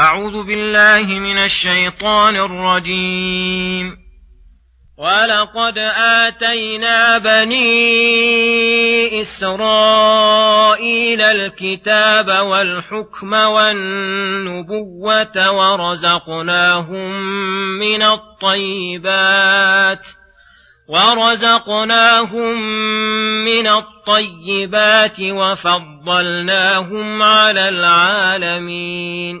أعوذ بالله من الشيطان الرجيم. ولقد آتينا بني إسرائيل الكتاب والحكم والنبوة ورزقناهم من الطيبات وفضلناهم على العالمين.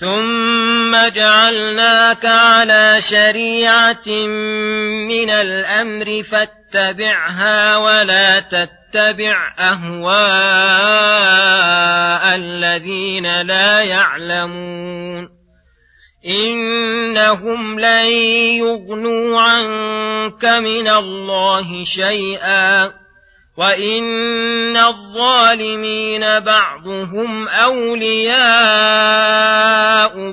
ثم جعلناك على شريعة من الأمر فاتبعها ولا تتبع أهواء الذين لا يعلمون. إنهم لن يغنوا عنك من الله شيئا، وإن الظالمين بعضهم أولياء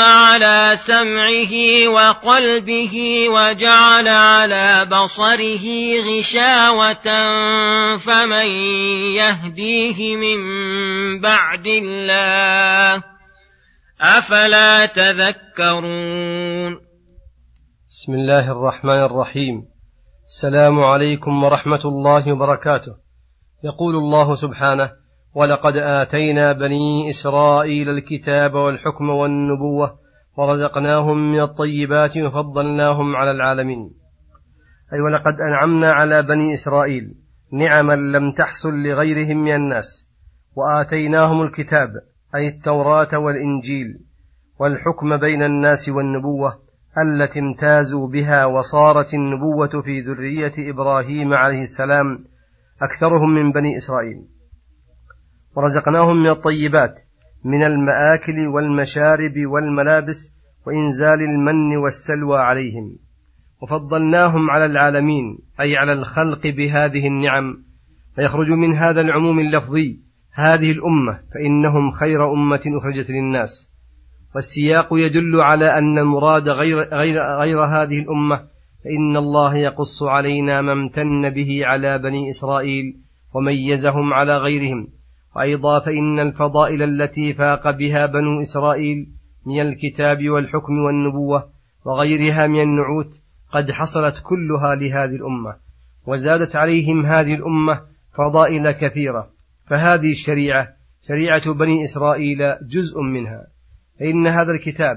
على سمعه وقلبه وجعل على بصره غشاوة فمن يهديه من بعد الله؟ أفلا تذكرون؟ بسم الله الرحمن الرحيم. السلام عليكم ورحمة الله وبركاته. يقول الله سبحانه: ولقد آتينا بني إسرائيل الكتاب والحكم والنبوة ورزقناهم من الطيبات وفضلناهم على العالمين. أي ولقد أنعمنا على بني إسرائيل نعما لم تحصل لغيرهم من الناس، وآتيناهم الكتاب أي التوراة والإنجيل والحكم بين الناس والنبوة التي امتازوا بها، وصارت النبوة في ذرية إبراهيم عليه السلام أكثرهم من بني إسرائيل. ورزقناهم من الطيبات من المآكل والمشارب والملابس وإنزال المن والسلوى عليهم. وفضلناهم على العالمين أي على الخلق بهذه النعم. فيخرج من هذا العموم اللفظي هذه الأمة، فإنهم خير أمة أخرجت للناس. والسياق يدل على أن المراد غير هذه الأمة، فإن الله يقص علينا ما امتن به على بني إسرائيل وميزهم على غيرهم. وأيضا فإن الفضائل التي فاق بها بنو إسرائيل من الكتاب والحكم والنبوة وغيرها من النعوت قد حصلت كلها لهذه الأمة، وزادت عليهم هذه الأمة فضائل كثيرة. فهذه الشريعة شريعة بني إسرائيل جزء منها. فإن هذا الكتاب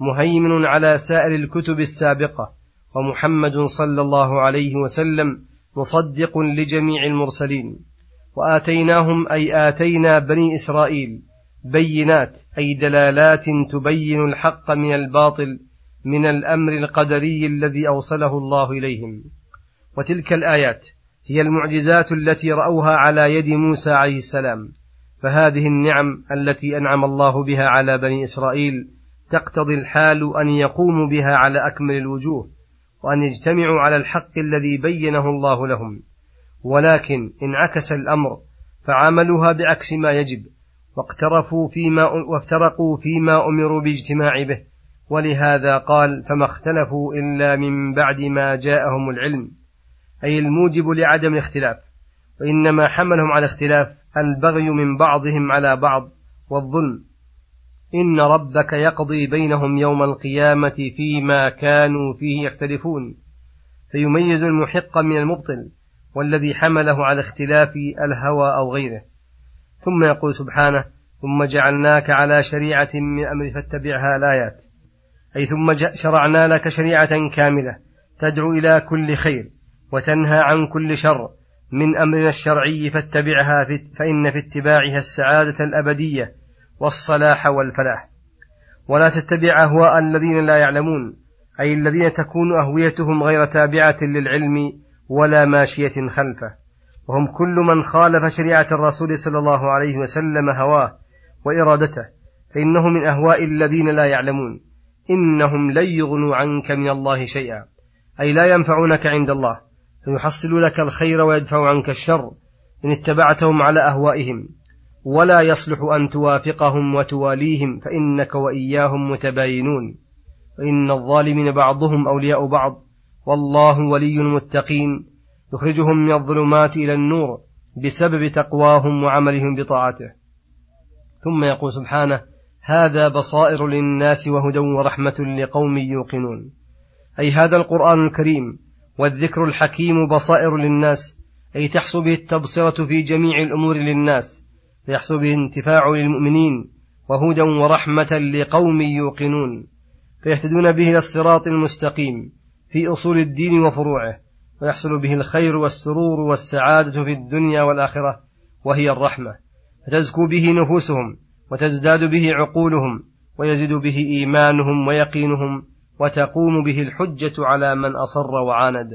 مهيمن على سائر الكتب السابقة، ومحمد صلى الله عليه وسلم مصدق لجميع المرسلين. وآتيناهم أي آتينا بني إسرائيل بينات أي دلالات تبين الحق من الباطل من الأمر القدري الذي أوصله الله إليهم. وتلك الآيات هي المعجزات التي رأوها على يد موسى عليه السلام. فهذه النعم التي أنعم الله بها على بني إسرائيل تقتضي الحال أن يقوموا بها على أكمل الوجوه، وأن يجتمعوا على الحق الذي بينه الله لهم، ولكن انعكس الأمر فعاملوها بعكس ما يجب وافترقوا فيما أمروا باجتماع به، ولهذا قال فما اختلفوا إلا من بعد ما جاءهم العلم، أي الموجب لعدم الاختلاف، وإنما حملهم على اختلاف البغي من بعضهم على بعض والظلم. إن ربك يقضي بينهم يوم القيامة فيما كانوا فيه يختلفون، فيميز المحق من المبطل والذي حمله على اختلاف الهوى أو غيره. ثم يقول سبحانه ثم جعلناك على شريعة من أمر فاتبعها الآيات، أي ثم شرعنا لك شريعة كاملة تدعو إلى كل خير وتنهى عن كل شر من أمرنا الشرعي فاتبعها، فإن في اتباعها السعادة الأبدية والصلاح والفلاح. ولا تتبع أهواء الذين لا يعلمون، أي الذين تكون أهويتهم غير تابعة للعلم ولا ماشية خلفه، وهم كل من خالف شريعة الرسول صلى الله عليه وسلم هواه وإرادته، فإنه من أهواء الذين لا يعلمون. إنهم لن يغنوا عنك من الله شيئا، أي لا ينفعونك عند الله، فيحصل لك الخير ويدفع عنك الشر إن اتبعتهم على أهوائهم، ولا يصلح أن توافقهم وتواليهم، فإنك وإياهم متباينون. وإن الظالمين بعضهم أولياء بعض، والله ولي المتقين يخرجهم من الظلمات إلى النور بسبب تقواهم وعملهم بطاعته. ثم يقول سبحانه هذا بصائر للناس وهدى ورحمة لقوم يوقنون، أي هذا القرآن الكريم والذكر الحكيم بصائر للناس، أي تحصل به التبصرة في جميع الأمور للناس، فيحصل به انتفاع للمؤمنين وهدى ورحمة لقوم يوقنون، فيهتدون به للصراط المستقيم في أصول الدين وفروعه، ويحصل به الخير والسرور والسعادة في الدنيا والآخرة، وهي الرحمة، فتزكو به نفوسهم وتزداد به عقولهم ويزيد به إيمانهم ويقينهم، وتقوم به الحجة على من أصر وعاند.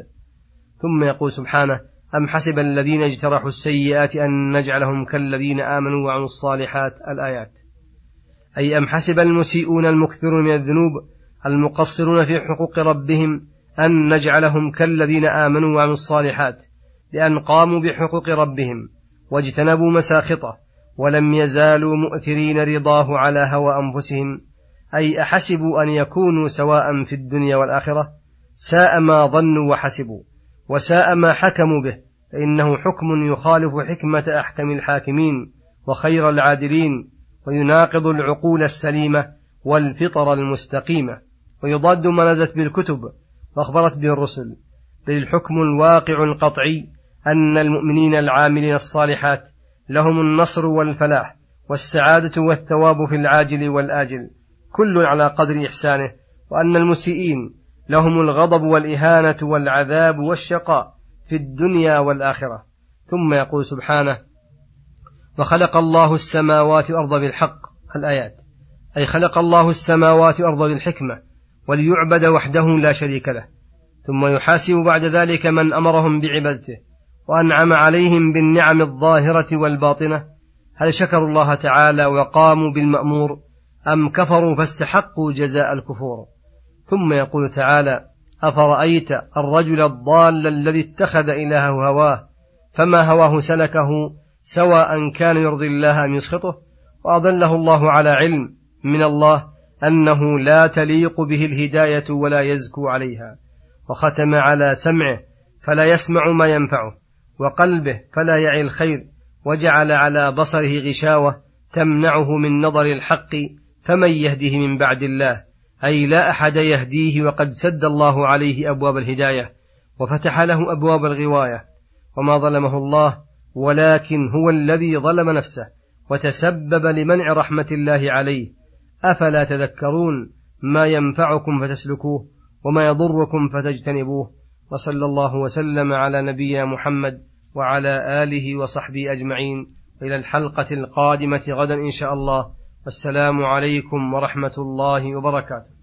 ثم يقول سبحانه أم حسب الذين اجترحوا السيئات أن نجعلهم كالذين آمنوا وعملوا الصالحات الآيات، أي أم حسب المسيئون المكثرون من الذنوب المقصرون في حقوق ربهم أن نجعلهم كالذين آمنوا وعملوا الصالحات، لأن قاموا بحقوق ربهم واجتنبوا مساخطه ولم يزالوا مؤثرين رضاه على هوى أنفسهم، أي أحسبوا أن يكونوا سواء في الدنيا والآخرة. ساء ما ظنوا وحسبوا، وساء ما حكموا به، فإنه حكم يخالف حكمة أحكم الحاكمين وخير العادلين، ويناقض العقول السليمة والفطر المستقيمة، ويضاد ما نزلت بالكتب وأخبرت به الرسل، بل الحكم الواقع القطعي أن المؤمنين العاملين الصالحات لهم النصر والفلاح والسعادة والثواب في العاجل والآجل، كل على قدر إحسانه، وأن المسيئين لهم الغضب والإهانة والعذاب والشقاء في الدنيا والآخرة. ثم يقول سبحانه وخلق الله السماوات والأرض بالحق الآيات، أي خلق الله السماوات والأرض بالحكمة وليعبد وحده لا شريك له، ثم يحاسب بعد ذلك من أمرهم بعبادته وأنعم عليهم بالنعم الظاهرة والباطنة، هل شكروا الله تعالى وقاموا بالمأمور أم كفروا فاستحقوا جزاء الكفور. ثم يقول تعالى أفرأيت الرجل الضال الذي اتخذ إلهه هواه فما هواه سلكه، سواء كان يرضي الله أم يسخطه، وأضله الله على علم من الله أنه لا تليق به الهداية ولا يزكو عليها، وختم على سمعه فلا يسمع ما ينفعه، وقلبه فلا يعي الخير، وجعل على بصره غشاوة تمنعه من نظر الحق، فمن يهديه من بعد الله، أي لا أحد يهديه، وقد سد الله عليه أبواب الهداية وفتح له أبواب الغواية. وما ظلمه الله، ولكن هو الذي ظلم نفسه وتسبب لمنع رحمة الله عليه. أفلا تذكرون ما ينفعكم فتسلكوه وما يضركم فتجتنبوه. وصلى الله وسلم على نبينا محمد وعلى آله وصحبه أجمعين، إلى الحلقة القادمة غدا إن شاء الله، والسلام عليكم ورحمة الله وبركاته.